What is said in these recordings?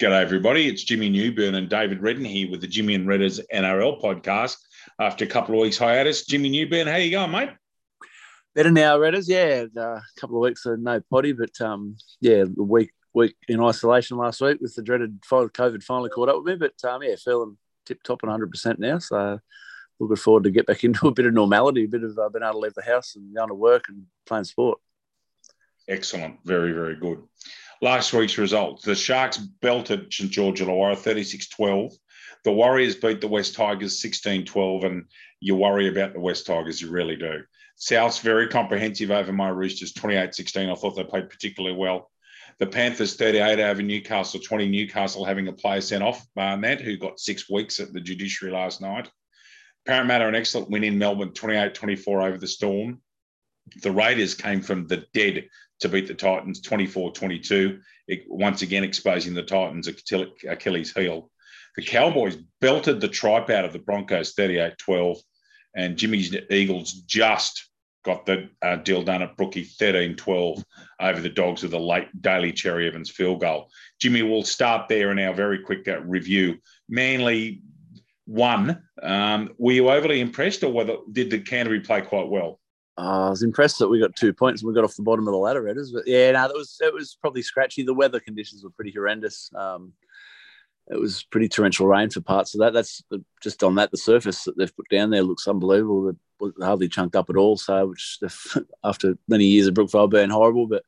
G'day everybody, it's Jimmy Newburn and David Redden here with the Jimmy and Redders NRL podcast. After a couple of weeks hiatus, Jimmy Newburn, how you going, mate? Better now, Redders, yeah. A couple of weeks of no potty, but the week in isolation last week with the dreaded COVID finally caught up with me, but feeling tip-top and 100% now, so looking forward to get back into a bit of normality, a bit of being able to leave the house and going to work and playing sport. Excellent, very, very good. Last week's results, the Sharks belted St George Illawarra 36-12. The Warriors beat the West Tigers 16-12, and you worry about the West Tigers, you really do. South's very comprehensive over my Roosters 28-16. I thought they played particularly well. The Panthers 38 over Newcastle 20. Newcastle having a player sent off, Barnett, who got 6 weeks at the judiciary last night. Parramatta, an excellent win in Melbourne 28-24 over the Storm. The Raiders came from the dead to beat the Titans 24-22, once again exposing the Titans' Achilles' heel. The Cowboys belted the tripe out of the Broncos 38-12, and Jimmy's Eagles just got the deal done at Brookie 13-12 over the Dogs with a late Daly Cherry Evans field goal. Jimmy, we'll start there in our very quick review. Manly won. Were you overly impressed, or did the Canterbury play quite well? I was impressed that we got 2 points and we got off the bottom of the ladder, Redders. But yeah, no, it was probably scratchy. The weather conditions were pretty horrendous. It was pretty torrential rain for parts of that. The surface that they've put down there looks unbelievable. It hardly chunked up at all. So, which after many years of Brookvale burned horrible, but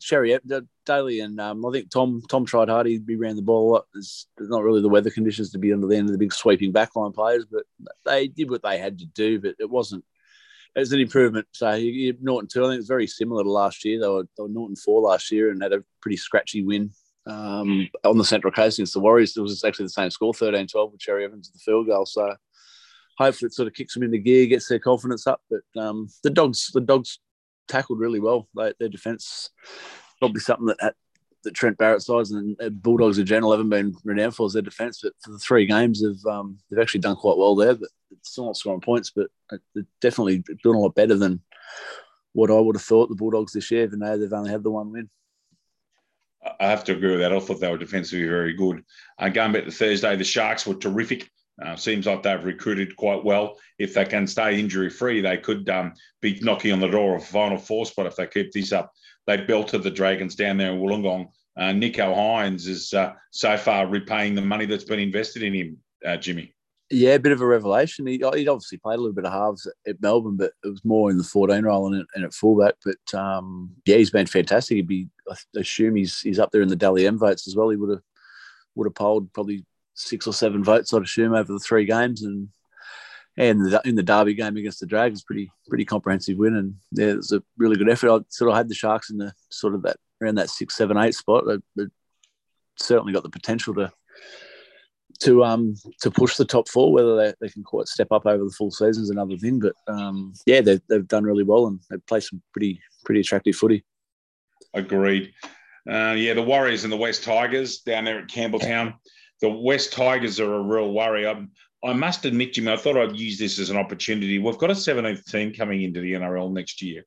Cherry Daly and I think Tom tried hard. He ran the ball a lot. There's not really the weather conditions to be under the end of the big sweeping backline players, but they did what they had to do. But it wasn't. It was an improvement. So 0-2, I think it's very similar to last year. They were 0-4 last year and had a pretty scratchy win on the Central Coast against the Warriors. It was actually the same score, 13-12, with Cherry Evans at the field goal. So hopefully it sort of kicks them into gear, gets their confidence up. But the dogs tackled really well. Their defence, probably something that the Trent Barrett sides and Bulldogs in general haven't been renowned for, is their defence. But for the three games, they've actually done quite well there. But it's still not scoring points, but they're definitely doing a lot better than what I would have thought the Bulldogs this year, even though they've only had the one win. I have to agree with that. I thought they were defensively very good. Going back to Thursday, the Sharks were terrific. Seems like they've recruited quite well. If they can stay injury-free, they could be knocking on the door of Final Four spot if they keep this up. They belted the Dragons down there in Wollongong. Nicho Hynes is so far repaying the money that's been invested in him, Jimmy. Yeah, a bit of a revelation. He'd obviously played a little bit of halves at Melbourne, but it was more in the 14 role and at fullback. But, he's been fantastic. I assume he's up there in the Daly M votes as well. He would have polled probably 6 or 7 votes, I'd assume, over the three games. And in the derby game against the Dragons, pretty comprehensive win. And yeah, it was a really good effort. I sort of had the Sharks in the sort of that around that 6, 7, 8 spot. They certainly got the potential to push the top four. Whether they can quite step up over the full season is another thing. But they've done really well and they've played some pretty attractive footy. Agreed. The Warriors and the West Tigers down there at Campbelltown. The West Tigers are a real worry. I must admit, Jimmy, I thought I'd use this as an opportunity. We've got a 17th team coming into the NRL next year.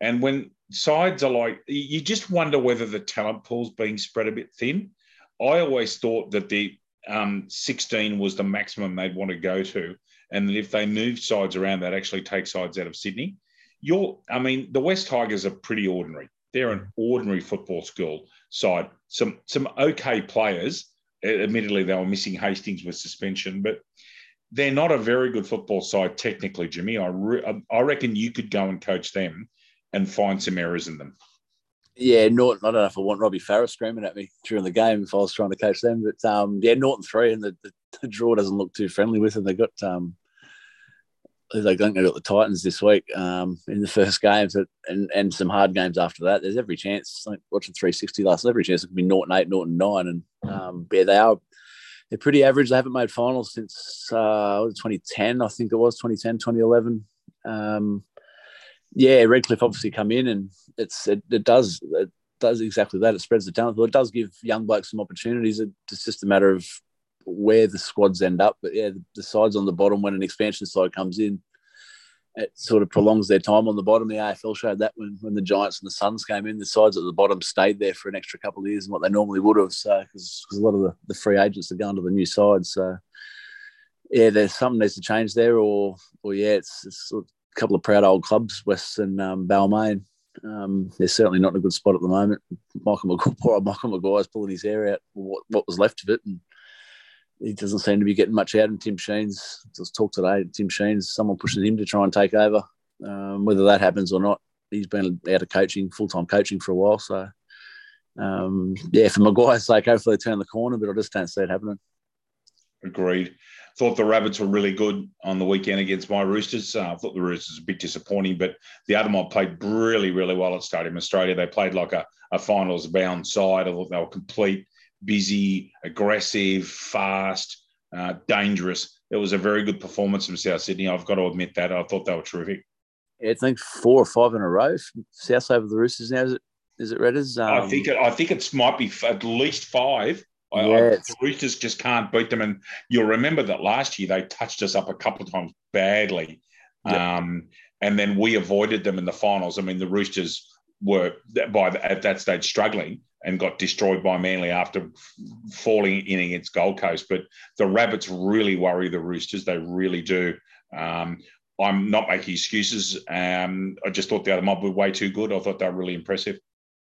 And when sides are like, you just wonder whether the talent pool's being spread a bit thin. I always thought that the 16 was the maximum they'd want to go to, and that if they move sides around, they'd actually take sides out of Sydney. The West Tigers are pretty ordinary. They're an ordinary football school side. Some okay players. Admittedly, they were missing Hastings with suspension, but they're not a very good football side technically, Jimmy. I reckon you could go and coach them and find some errors in them. Yeah, Norton. I don't know if I want Robbie Farah screaming at me during the game if I was trying to coach them, but Norton 3 and the draw doesn't look too friendly with them. They got the Titans this week in the first game, and some hard games after that. There's every chance. Like watching 360 last, every chance it could be Norton 8, Norton 9, and they're pretty average. They haven't made finals since 2010, I think it was 2010, 2011. Redcliffe obviously come in, and it does exactly that. It spreads the talent. Well, it does give young blokes some opportunities. It's just a matter of where the squads end up. But, yeah, the sides on the bottom, when an expansion side comes in, it sort of prolongs their time on the bottom. The AFL showed that when the Giants and the Suns came in, the sides at the bottom stayed there for an extra couple of years than what they normally would have. So, because a lot of the free agents are going to the new sides. So, yeah, there's something needs to change there, or it's a couple of proud old clubs, West and Balmain. They're certainly not in a good spot at the moment. Michael Maguire's pulling his hair out, what was left of it, and he doesn't seem to be getting much out. And Tim Sheen's, just talked today, Tim Sheen's someone pushing him to try and take over. Whether that happens or not, he's been out of coaching, full-time coaching for a while. So, for Maguire's sake, hopefully they turn the corner, but I just don't see it happening. Agreed. Thought the Rabbits were really good on the weekend against my Roosters. I thought the Roosters were a bit disappointing, but the Abermain played really, really well at Stadium Australia. They played like a finals-bound side. I thought they were complete, busy, aggressive, fast, dangerous. It was a very good performance from South Sydney. I've got to admit that. I thought they were terrific. Yeah, I think 4 or 5 in a row. South over the Roosters now, is it Redders? I think it might be at least 5. The Roosters just can't beat them. And you'll remember that last year they touched us up a couple of times badly. Yeah. And then we avoided them in the finals. I mean, the Roosters were, at that stage, struggling and got destroyed by Manly after falling in against Gold Coast. But the Rabbits really worry the Roosters. They really do. I'm not making excuses. I just thought the other mob were way too good. I thought they were really impressive.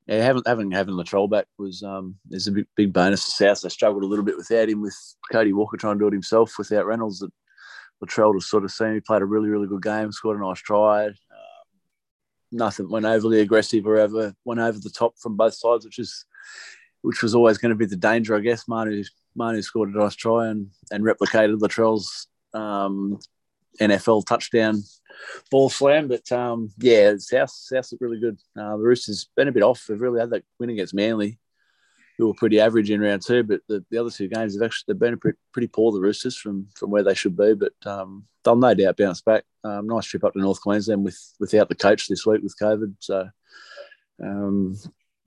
Yeah, having Latrell back is a big bonus to South. They struggled a little bit without him, with Cody Walker trying to do it himself without Reynolds. That Latrell was sort of seen. He played a really, really good game, scored a nice try. Nothing went overly aggressive or ever went over the top from both sides, which was always going to be the danger, I guess. Manu scored a nice try and replicated Latrell's NFL touchdown ball slam, but South look really good. The Roosters been a bit off. They've really had that win against Manly, who were pretty average in round 2, but the other 2 games they've been pretty poor, the Roosters, from where they should be, but they'll no doubt bounce back. Nice trip up to North Queensland without the coach this week with COVID, so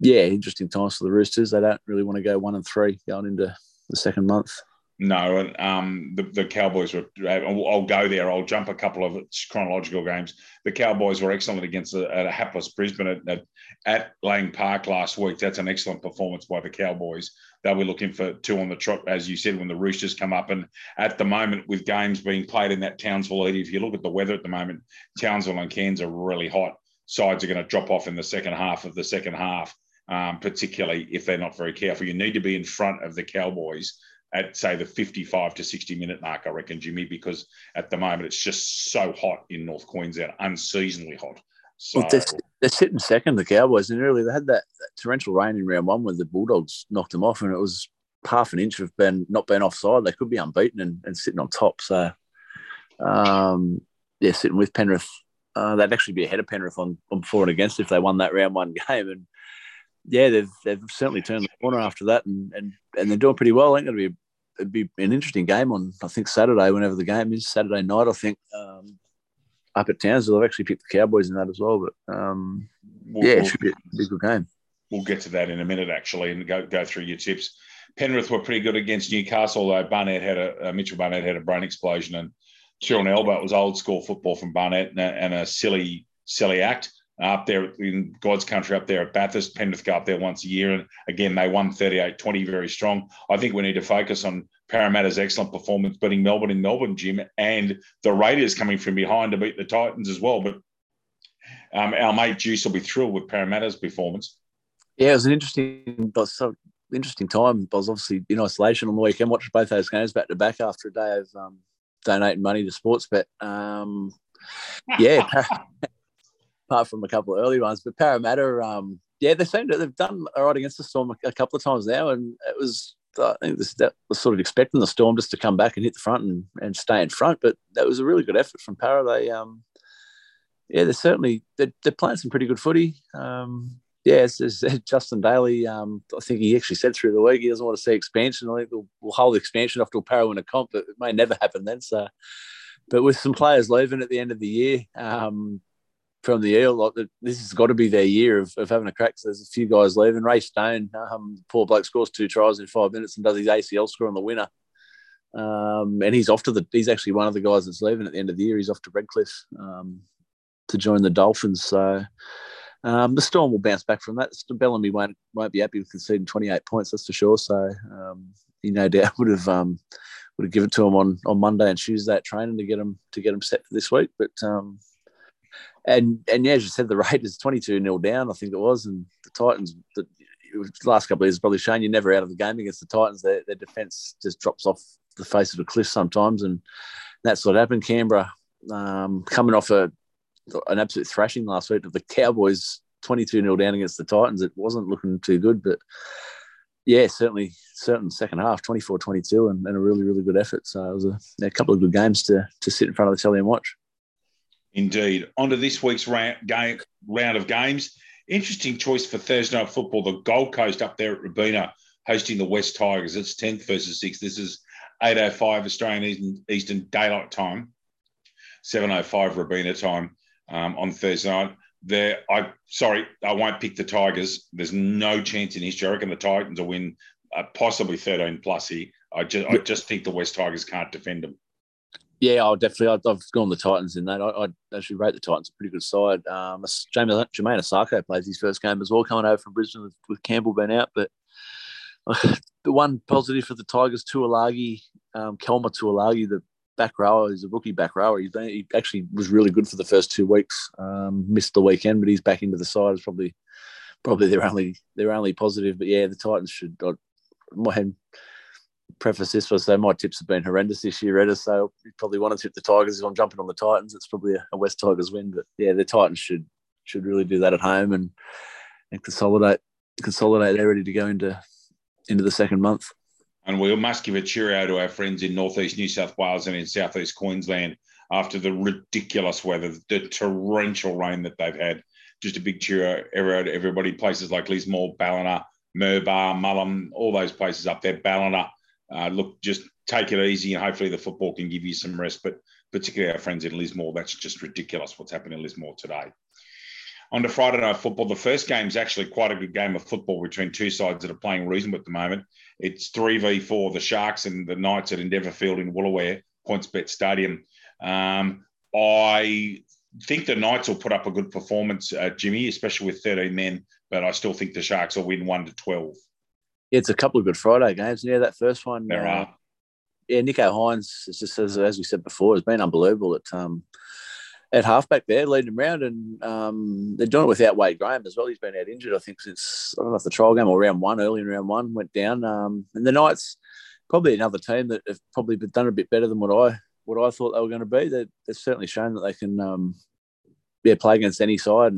interesting times for the Roosters. They don't really want to go 1-3 going into the second month. No, and the Cowboys were – I'll go there. I'll jump a couple of chronological games. The Cowboys were excellent against a hapless Brisbane at Lang Park last week. That's an excellent performance by the Cowboys. They'll be looking for 2 on the trot, as you said, when the Roosters come up. And at the moment, with games being played in that Townsville heat, if you look at the weather at the moment, Townsville and Cairns are really hot. Sides are going to drop off in the second half of the second half, particularly if they're not very careful. You need to be in front of the Cowboys at, say, the 55 to 60-minute mark, I reckon, Jimmy, because at the moment it's just so hot in North Queensland, unseasonally hot. So well, they're sitting second, the Cowboys, and really they had that torrential rain in round 1 where the Bulldogs knocked them off, and it was half an inch of not been offside. They could be unbeaten and sitting on top. So, sitting with Penrith. They'd actually be ahead of Penrith on for and against if they won that round 1 game, and they've certainly turned the corner after that, and they're doing pretty well. I think it'd be an interesting game on, I think, Saturday, whenever the game is, Saturday night, I think, up at Townsville. I've actually picked the Cowboys in that as well, but it should be a good game. We'll get to that in a minute, actually, and go through your tips. Penrith were pretty good against Newcastle, although Mitchell Barnett had a brain explosion, and Tyrone Elba, it was old school football from Barnett and a silly act. Up there in God's country, up there at Bathurst. Penrith go up there once a year, and again they won 38-20, very strong. I think we need to focus on Parramatta's excellent performance beating Melbourne in Melbourne, Jim, and the Raiders coming from behind to beat the Titans as well. But our mate Juice will be thrilled with Parramatta's performance. Yeah, it was an interesting time. I was obviously in isolation on the weekend, watched both those games back to back after a day of donating money to Sportsbet. Apart from a couple of early ones, but Parramatta, they seem to have done all right against the Storm a couple of times now, and it was, I think, that was sort of expecting the Storm just to come back and hit the front and stay in front, but that was a really good effort from Parra. They, they're playing some pretty good footy. Justin Daly, I think he actually said through the week he doesn't want to see expansion. I think we'll hold expansion off till Parra win a comp, but it may never happen then. So, but with some players leaving at the end of the year, from the Eel, like, this has got to be their year of having a crack. So there's a few guys leaving. Ray Stone, poor bloke, scores 2 tries in 5 minutes and does his ACL score on the winner. And he's off to the. He's actually one of the guys that's leaving at the end of the year. He's off to Redcliffe to join the Dolphins. So the Storm will bounce back from that. Bellamy won't be happy with conceding 28 points. That's for sure. So he no doubt would have given it to him on Monday and Tuesday at training to get him set for this week. But and yeah, as you said, the Raiders 22-0 down, I think it was, and the Titans. The last couple of years, probably shown you're never out of the game against the Titans. Their defence just drops off the face of a cliff sometimes, and that's what happened. Canberra coming off an absolute thrashing last week of the Cowboys, 22-0 down against the Titans. It wasn't looking too good, but yeah, certain second half, 24-22, and a really, really good effort. So it was a couple of good games to sit in front of the telly and watch. Indeed. On to this week's round of games. Interesting choice for Thursday Night Football, the Gold Coast up there at Robina hosting the West Tigers. It's 10th versus 6th. This is 8:05 Australian Eastern Daylight Time, 7:05 Robina time on Thursday night. I won't pick the Tigers. There's no chance in history. I reckon the Titans will win possibly 13+ here. I just think the West Tigers can't defend them. Yeah, I've gone the Titans in that. I actually rate the Titans a pretty good side. Jermaine Asako plays his first game as well, coming over from Brisbane with Campbell been out. But the one positive for the Tigers, Kelma Tuilagi, the back rower, he's a rookie back rower. He actually was really good for the first 2 weeks. Missed the weekend, but he's back into the side. It's probably their only positive. But yeah, the Titans should. Preface this was, though, my tips have been horrendous this year, Edda, so you probably want to tip the Tigers. If I'm jumping on the Titans, it's probably a West Tigers win, but yeah, the Titans should really do that at home and consolidate. They're ready to go into the second month. And we must give a cheerio to our friends in northeast New South Wales and in southeast Queensland after the ridiculous weather, the torrential rain that they've had. Just a big cheerio to everybody. Places like Lismore, Ballina, Murbar, Mullen, all those places up there, Ballina. Look, just take it easy and hopefully the football can give you some rest, but particularly our friends in Lismore, that's just ridiculous what's happened in Lismore today. On to Friday Night Football, the first game is actually quite a good game of football between two sides that are playing reasonable at the moment. It's 3v4, the Sharks and the Knights at Endeavour Field in Woolooware, PointsBet Stadium. I think the Knights will put up a good performance, Jimmy, especially with 13 men, but I still think the Sharks will win 1-12. It's a couple of good Friday games. Yeah, that first one. There are. Yeah, Nicho Hynes, it's just, as we said before, has been unbelievable at halfback there, leading him round, and they're doing it without Wade Graham as well. He's been out injured, I think, since, I don't know if the trial game or round one, went down. And the Knights, probably another team that have probably done a bit better than what I thought they were going to be. They've certainly shown that they can play against any side.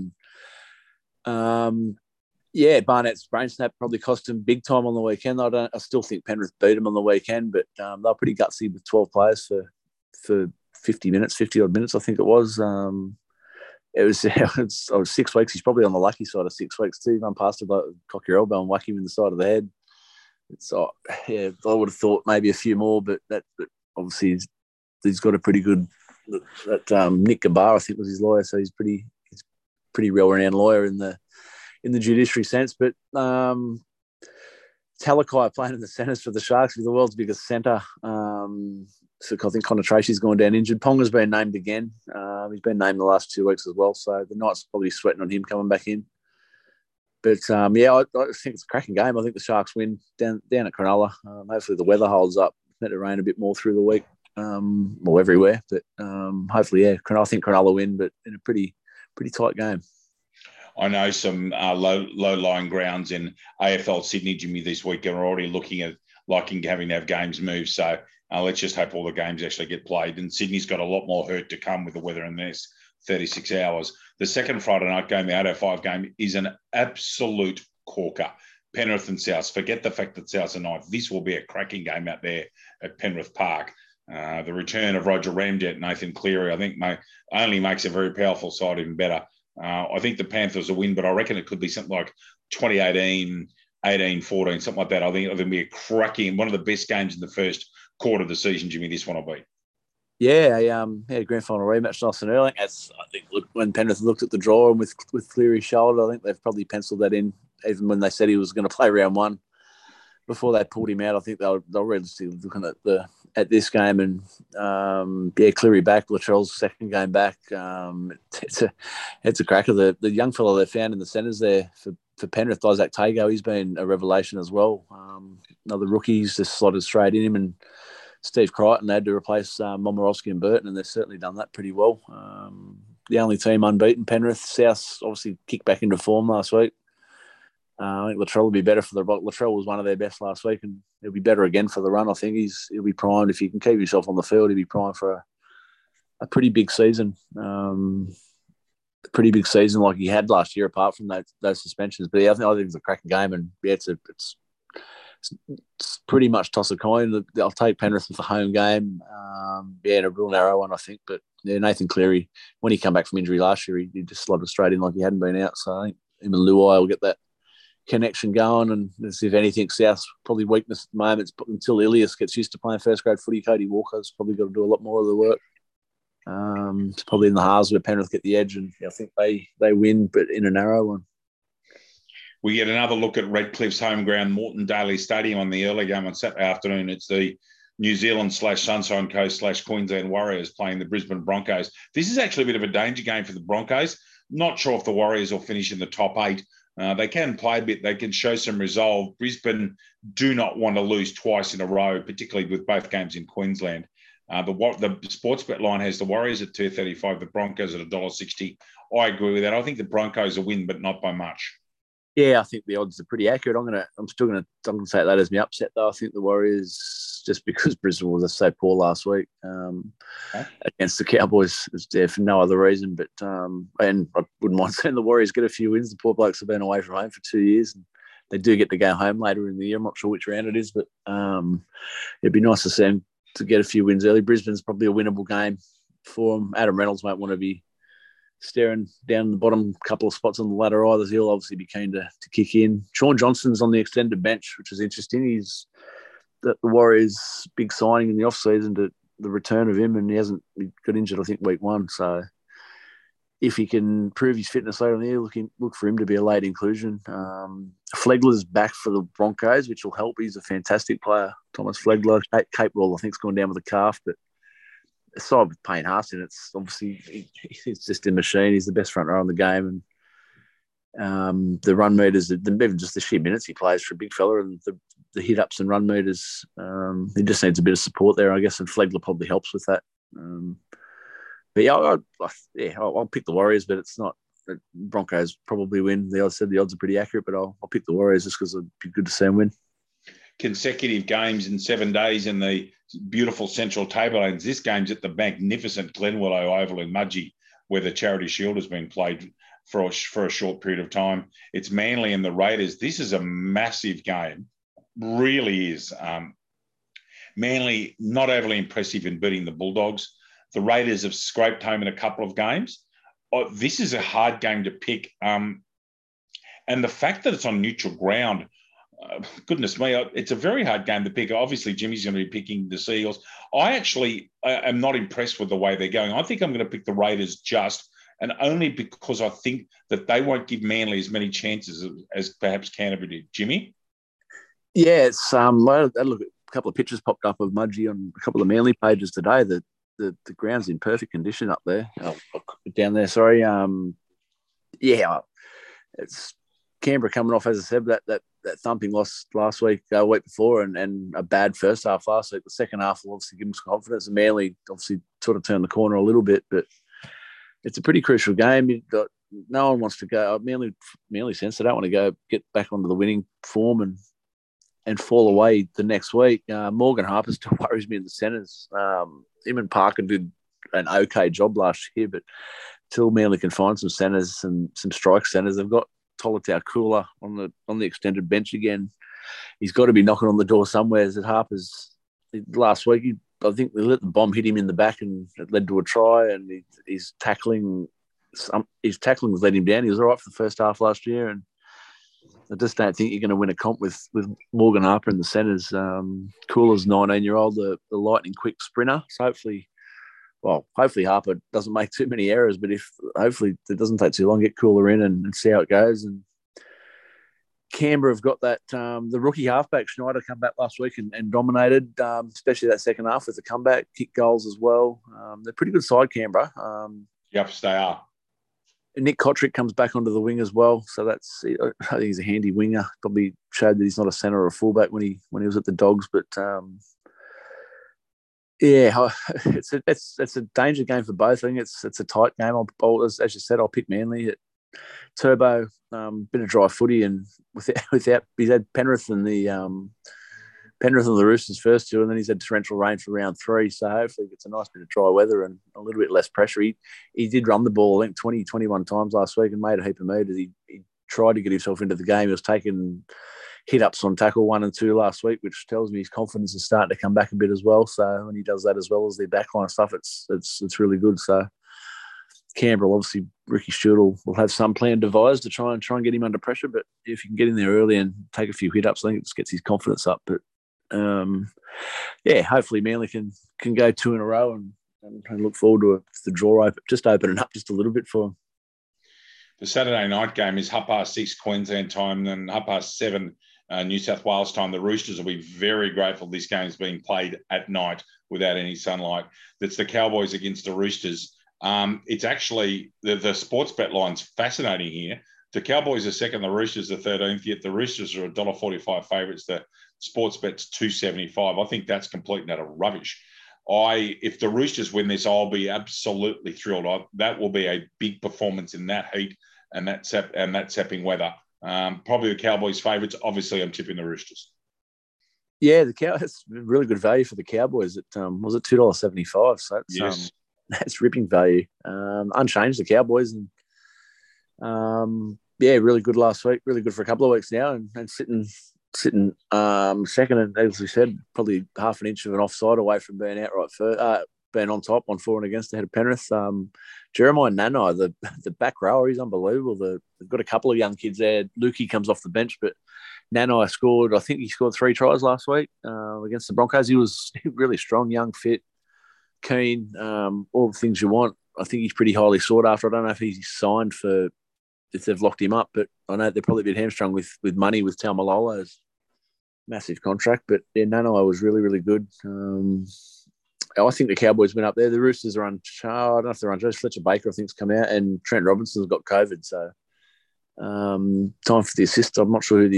And yeah, Barnett's brain snap probably cost him big time on the weekend. I still think Penrith beat him on the weekend, but they were pretty gutsy with 12 players for 50 odd minutes, I think it was. It was 6 weeks. He's probably on the lucky side of 6 weeks too. Run past him, cock your elbow and whack him in the side of the head. I would have thought maybe a few more, but obviously he's got a pretty good. Nick Gabar, I think, was his lawyer, so he's pretty well-renowned lawyer in the judiciary sense, but Talakai playing in the centres for the Sharks with the world's biggest centre. So I think Connor Tracy's gone down injured. Ponga's been named again. He's been named the last 2 weeks as well, so the Knights probably sweating on him coming back in. But, I think it's a cracking game. I think the Sharks win down at Cronulla. Hopefully the weather holds up. It's meant to rain a bit more through the week, everywhere. But hopefully, yeah, I think Cronulla win, but in a pretty tight game. I know some low-lying grounds in AFL Sydney, Jimmy, this week are already looking at liking having to have games moved. So let's just hope all the games actually get played. And Sydney's got a lot more hurt to come with the weather in the next 36 hours. The second Friday night game, the 8:05 game, is an absolute corker. Penrith and Souths. Forget the fact that Souths are ninth. This will be a cracking game out there at Penrith Park. The return of Roger Ramjet, Nathan Cleary, I think only makes a very powerful side even better. I think the Panthers will win, but I reckon it could be something like 20-18, 18-14, something like that. I think it'll be a cracking, one of the best games in the first quarter of the season, Jimmy, this one will be. Yeah, grand final rematch nice and early. When Penrith looked at the draw and with Cleary's shoulder, I think they've probably penciled that in, even when they said he was going to play round one. Before they pulled him out, I think they were realistically looking at the at this game, and Cleary back, Latrell's second game back. It's a cracker. The young fellow they found in the centres there for Penrith, Isaac Tago, he's been a revelation as well. Another rookie's just slotted straight in him, and Steve Crichton had to replace Momorowski and Burton, and they've certainly done that pretty well. The only team unbeaten, Penrith. South obviously kicked back into form last week. I think Latrell will be better for the run. Latrell was one of their best last week, and he'll be better again for the run. I think he'll be primed. If you can keep yourself on the field, he'll be primed for a pretty big season. Pretty big season like he had last year, apart from those suspensions. But yeah, I think it's a cracking game, and yeah, it's pretty much toss a coin. I'll take Penrith with the home game. And a real narrow one, I think. But yeah, Nathan Cleary, when he came back from injury last year, he just slotted straight in like he hadn't been out. So I think him and Luai will get that connection going, and if anything, South's probably weakness at the moment, until Ilias gets used to playing first grade footy, Cody Walker's probably got to do a lot more of the work. It's probably in the halves where Penrith get the edge, and I think they win, but in a narrow one. We get another look at Redcliffe's home ground, Morton Daly Stadium, on the early game on Saturday afternoon. It's the New Zealand/Sunshine Coast/Queensland Warriors playing the Brisbane Broncos. This is actually a bit of a danger game for the Broncos. Not sure if the Warriors will finish in the top 8. They can play a bit. They can show some resolve. Brisbane do not want to lose twice in a row, particularly with both games in Queensland. The Sportsbet line has the Warriors at $2.35, the Broncos at $1.60. I agree with that. I think the Broncos will win, but not by much. Yeah, I think the odds are pretty accurate. I'm still going to take that as my upset, though. I think the Warriors, just because Brisbane was so poor last week against the Cowboys, for no other reason. But and I wouldn't mind seeing the Warriors get a few wins. The poor blokes have been away from home for 2 years, and they do get to go home later in the year. I'm not sure which round it is, but it'd be nice to see them to get a few wins early. Brisbane's probably a winnable game for them. Adam Reynolds won't want to be staring down the bottom couple of spots on the ladder either. He'll obviously be keen to kick in. Sean Johnson's on the extended bench, which is interesting. He's the Warriors' big signing in the off-season, to the return of him, and he got injured, I think, week 1. So if he can prove his fitness later in the year, look for him to be a late inclusion. Flegler's back for the Broncos, which will help. He's a fantastic player, Thomas Flegler. Capewell, I think, has gone down with a calf, but aside with Payne Haas, and it's obviously he's just a machine. He's the best front row in the game, and the run meters, even just the sheer minutes he plays for a big fella, and the hit ups and run meters. He just needs a bit of support there, I guess, and Flegler probably helps with that. I'll pick the Warriors, but it's not. Broncos probably win. I said the odds are pretty accurate, but I'll pick the Warriors just because it'd be good to see them win. Consecutive games in 7 days in the beautiful Central Tablelands. This game's at the magnificent Glenwillow Oval in Mudgee, where the Charity Shield has been played for a short period of time. It's Manly and the Raiders. This is a massive game, really is. Manly not overly impressive in beating the Bulldogs. The Raiders have scraped home in a couple of games. This is a hard game to pick, and the fact that it's on neutral ground. Goodness me, it's a very hard game to pick. Obviously, Jimmy's going to be picking the Seagulls. I actually am not impressed with the way they're going. I think I'm going to pick the Raiders just, and only because I think that they won't give Manly as many chances as perhaps Canterbury did. Jimmy? Yeah, look, a couple of pictures popped up of Mudgee on a couple of Manly pages today. The ground's in perfect condition up there. Down there, sorry. It's Canberra coming off, as I said, that thumping loss last week, week before, and a bad first half last week. The second half will obviously give them some confidence, and Manly obviously sort of turned the corner a little bit, but it's a pretty crucial game. No one wants to go. Manly sense they don't want to go get back onto the winning form and fall away the next week. Morgan Harper still worries me in the centres. Him and Parker did an okay job last year, but till Manly can find some centres and some strike centres, they've got Tolutau Koula on the extended bench again. He's got to be knocking on the door somewhere. At Harper's last week, I think they let the bomb hit him in the back, and it led to a try. And his tackling has let him down. He was all right for the first half last year, and I just don't think you're going to win a comp with Morgan Harper in the centres. Koula's 19-year-old, the lightning quick sprinter. So hopefully Harper doesn't make too many errors, but hopefully it doesn't take too long, get Koula in and see how it goes. And Canberra have got that the rookie halfback Schneider come back last week and dominated, especially that second half with the comeback, kick goals as well. They're pretty good side, Canberra. Yep, they are. And Nick Kotrick comes back onto the wing as well, so that's I think he's a handy winger. Probably showed that he's not a centre or a fullback when he was at the Dogs, but yeah, it's a danger game for both. I think it's a tight game. As you said, I'll pick Manly. Turbo, bit of dry footy, and without he's had Penrith and the Roosters first two, and then he's had torrential rain for round three. So hopefully, it's a nice bit of dry weather and a little bit less pressure. He did run the ball, I think 21 times last week, and made a heap of meters. He tried to get himself into the game. He was taking hit ups on tackle 1 and 2 last week, which tells me his confidence is starting to come back a bit as well. So when he does that as well as their backline stuff, it's really good. So Canberra, obviously, Ricky Stewart will have some plan devised to try and get him under pressure. But if you can get in there early and take a few hit ups, I think it just gets his confidence up. But yeah, hopefully Manly can go 2 in a row and look forward to the draw just opening up just a little bit for him. The Saturday night game is 6:30 Queensland time, then 7:30 New South Wales time. The Roosters will be very grateful this game's being played at night without any sunlight. That's the Cowboys against the Roosters. It's actually the sports bet line's fascinating here. The Cowboys are second, the Roosters are 13th, yet the Roosters are $1.45 favourites. The sports bet's $2.75. I think that's complete and utter rubbish. If the Roosters win this, I'll be absolutely thrilled. That will be a big performance in that heat and that sapping weather. Probably the Cowboys' favourites. Obviously, I'm tipping the Roosters. Yeah, that's really good value for the Cowboys. It was it $2.75. So that's, yes. That's ripping value. Unchanged, the Cowboys. And yeah, really good last week. Really good for a couple of weeks now, and sitting second, and as we said, probably half an inch of an offside away from being outright being on top on for and against ahead of Penrith. Jeremiah Nanai, the back rower, he's unbelievable. They've got a couple of young kids there. Lukey comes off the bench, but Nanai scored. I think he scored 3 tries last week against the Broncos. He was really strong, young, fit, keen, all the things you want. I think he's pretty highly sought after. I don't know if he's signed for if they've locked him up, but I know they're probably a bit hamstrung with money with Taumalolo's massive contract. But yeah, Nanai was really, really good. I think the Cowboys went up there. The Roosters are I don't know if they're uncharged. Fletcher Baker, I think, has come out, and Trent Robinson's got COVID. So time for the assist. I'm not sure who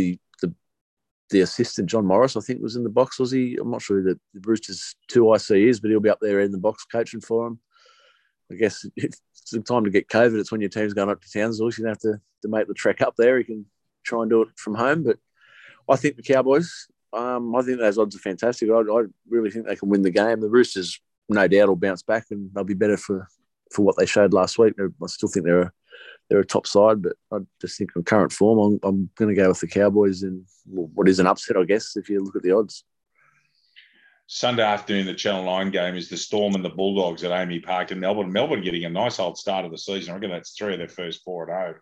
the assistant, John Morris, I think, was in the box, was he? I'm not sure who the Roosters 2IC is, but he'll be up there in the box coaching for him. I guess it's the time to get COVID. It's when your team's going up to Townsville. You don't have to make the trek up there. You can try and do it from home. But I think the Cowboys, I think those odds are fantastic. I really think they can win the game. The Roosters, no doubt, will bounce back and they'll be better for what they showed last week. I still think they're a top side, but I just think on current form, I'm going to go with the Cowboys in what is an upset, I guess, if you look at the odds. Sunday afternoon, the Channel 9 game is the Storm and the Bulldogs at Amy Park in Melbourne. Melbourne getting a nice old start of the season. I reckon that's 3 of their first 4-0.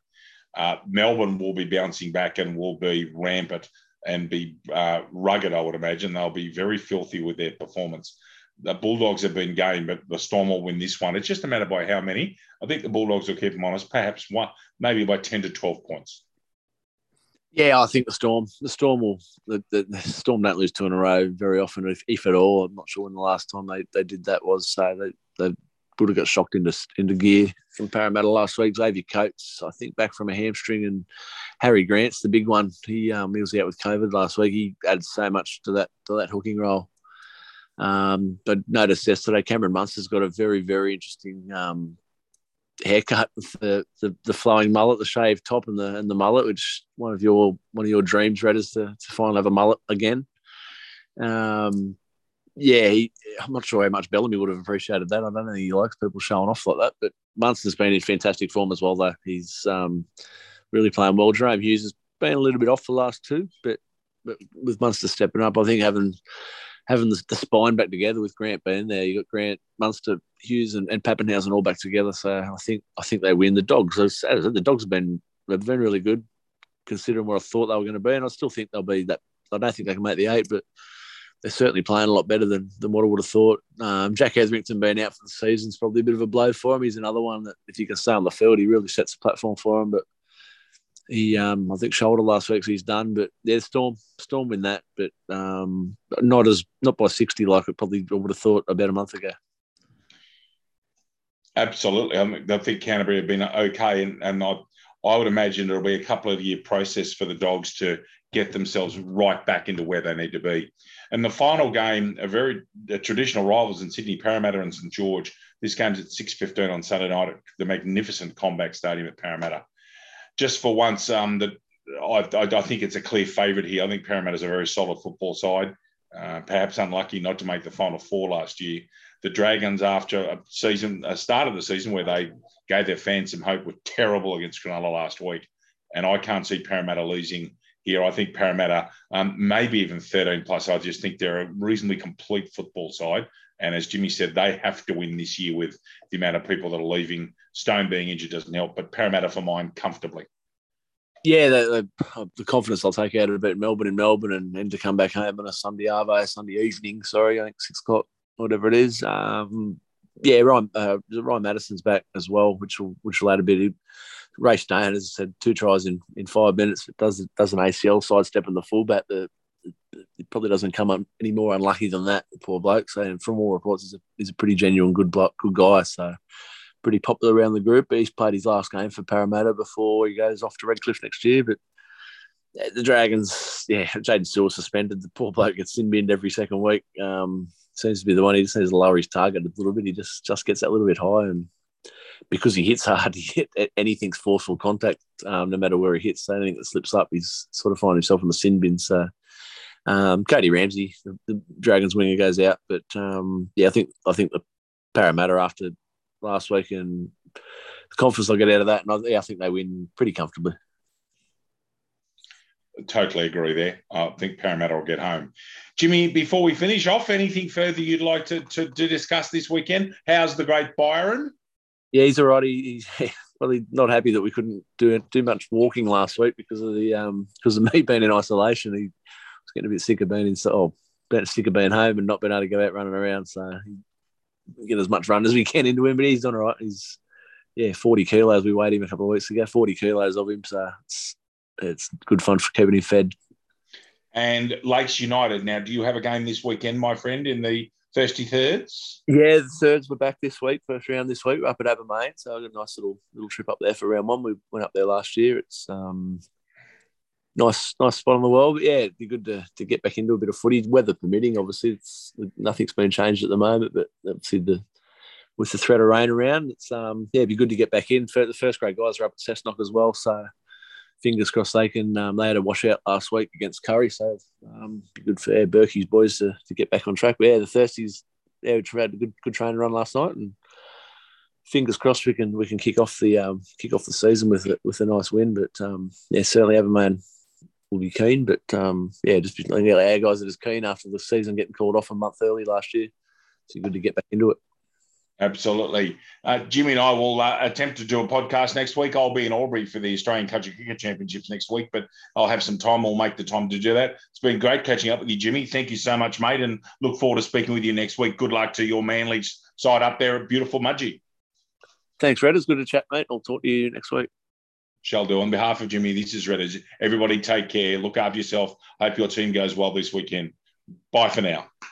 Melbourne will be bouncing back and will be rampant and be rugged, I would imagine. They'll be very filthy with their performance. The Bulldogs have been game, but the Storm will win this one. It's just a matter by how many. I think the Bulldogs will keep them honest, perhaps one, maybe by 10 to 12 points. Yeah, I think the Storm will. The Storm don't lose 2 in a row very often, if at all. I'm not sure when the last time they did that was. So they would have got shocked into gear from Parramatta last week. Xavier Coates, I think, back from a hamstring, and Harry Grant's the big one. He was out with COVID last week. He added so much to that hooking role. But noticed yesterday, Cameron Munster's got a very, very interesting haircut with the flowing mullet, the shaved top, and the mullet, which one of your dreams, Red, is to finally have a mullet again. I'm not sure how much Bellamy would have appreciated that. I don't think he likes people showing off like that. But Munster's been in fantastic form as well, though. He's really playing well. Jerome Hughes has been a little bit off the last 2, but with Munster stepping up, I think having the spine back together with Grant being there, you got Grant, Munster, Hughes, and Pappenhausen all back together. So I think they win. The Dogs, the Dogs have been really good, considering what I thought they were going to be, and I still think they'll be that. I don't think they can make the 8, but they're certainly playing a lot better than what I would have thought. Jack Etherington being out for the season is probably a bit of a blow for him. He's another one that if you can stay on the field, he really sets the platform for him. But He, I think, shoulder last week, so he's done. But yeah, Storm win that, but not by 60 like it probably would have thought about a month ago. Absolutely, I think Canterbury have been okay, and I would imagine it'll be a couple of year process for the Dogs to get themselves right back into where they need to be. And the final game, a traditional rivals in Sydney, Parramatta and St George. This game's at 6:15 on Saturday night at the magnificent Combank Stadium at Parramatta. Just for once, I think it's a clear favourite here. I think Parramatta's a very solid football side, perhaps unlucky not to make the Final Four last year. The Dragons, after a start of the season where they gave their fans some hope, were terrible against Cronulla last week. And I can't see Parramatta losing here. I think Parramatta, maybe even 13+. I just think they're a reasonably complete football side. And as Jimmy said, they have to win this year with the amount of people that are leaving. Stone being injured doesn't help, but Parramatta for mine comfortably. Yeah, the confidence I'll take out of it. Melbourne in Melbourne and then to come back home on a Sunday evening. Sorry, I think 6 o'clock, whatever it is. Yeah, Ryan Madison's back as well, which will add a bit. Race Day, as I said, 2 tries in 5 minutes. It does an ACL sidestep in the fullback. It probably doesn't come up any more unlucky than that, the poor bloke. So, and from all reports, he's a pretty genuine good guy. So pretty popular around the group. He's played his last game for Parramatta before he goes off to Redcliffe next year. But the Dragons, yeah, Jaden Stewart's suspended. The poor bloke gets sin binned every second week. Seems to be the one. He just needs to lower his target a little bit. He just gets that little bit high, and because he hits hard, anything's forceful contact, no matter where he hits. So anything that slips up, he's sort of finding himself in the sin bin. So Cody Ramsey, the Dragons winger, goes out. But yeah, I think the Parramatta after last week and the confidence I'll get out of that, and I think they win pretty comfortably. Totally agree there. I think Parramatta will get home. Jimmy, before we finish off, anything further you'd like to discuss this weekend? How's the great Byron? Yeah, he's all right. He's probably not happy that we couldn't do much walking last week because of me being in isolation. He was getting a bit sick of being home and not being able to go out running around. So we get as much run as we can into him, but he's done all right. He's 40 kilos. We weighed him a couple of weeks ago, 40 kilos of him. So it's good fun for keeping him fed. And Lakes United. Now, do you have a game this weekend, my friend, in the Thirsty Thirds? Yeah, the Thirds were back this week, first round this week. We're up at Abermain. So I got a nice little trip up there for round one. We went up there last year. It's nice spot in the world. But yeah, it'd be good to get back into a bit of footy, weather permitting. Obviously, nothing's been changed at the moment, but obviously with the threat of rain around, it's it'd be good to get back in. The first grade guys are up at Cessnock as well, so fingers crossed they can. They had a washout last week against Curry, so be good for Berkey's boys to get back on track. But yeah, the Thirsties, we had a good training run last night, and fingers crossed we can kick off the season with a nice win. But certainly Abermain will be keen. But just our guys are just keen after the season getting called off a month early last year. So good to get back into it. Absolutely. Jimmy and I will attempt to do a podcast next week. I'll be in Albury for the Australian Country Cricket Championships next week, but I'll have some time. I'll make the time to do that. It's been great catching up with you, Jimmy. Thank you so much, mate, and look forward to speaking with you next week. Good luck to your Manly side up there at beautiful Mudgee. Thanks, Red. It's good to chat, mate. I'll talk to you next week. Shall do. On behalf of Jimmy, this is Redders. Everybody take care. Look after yourself. Hope your team goes well this weekend. Bye for now.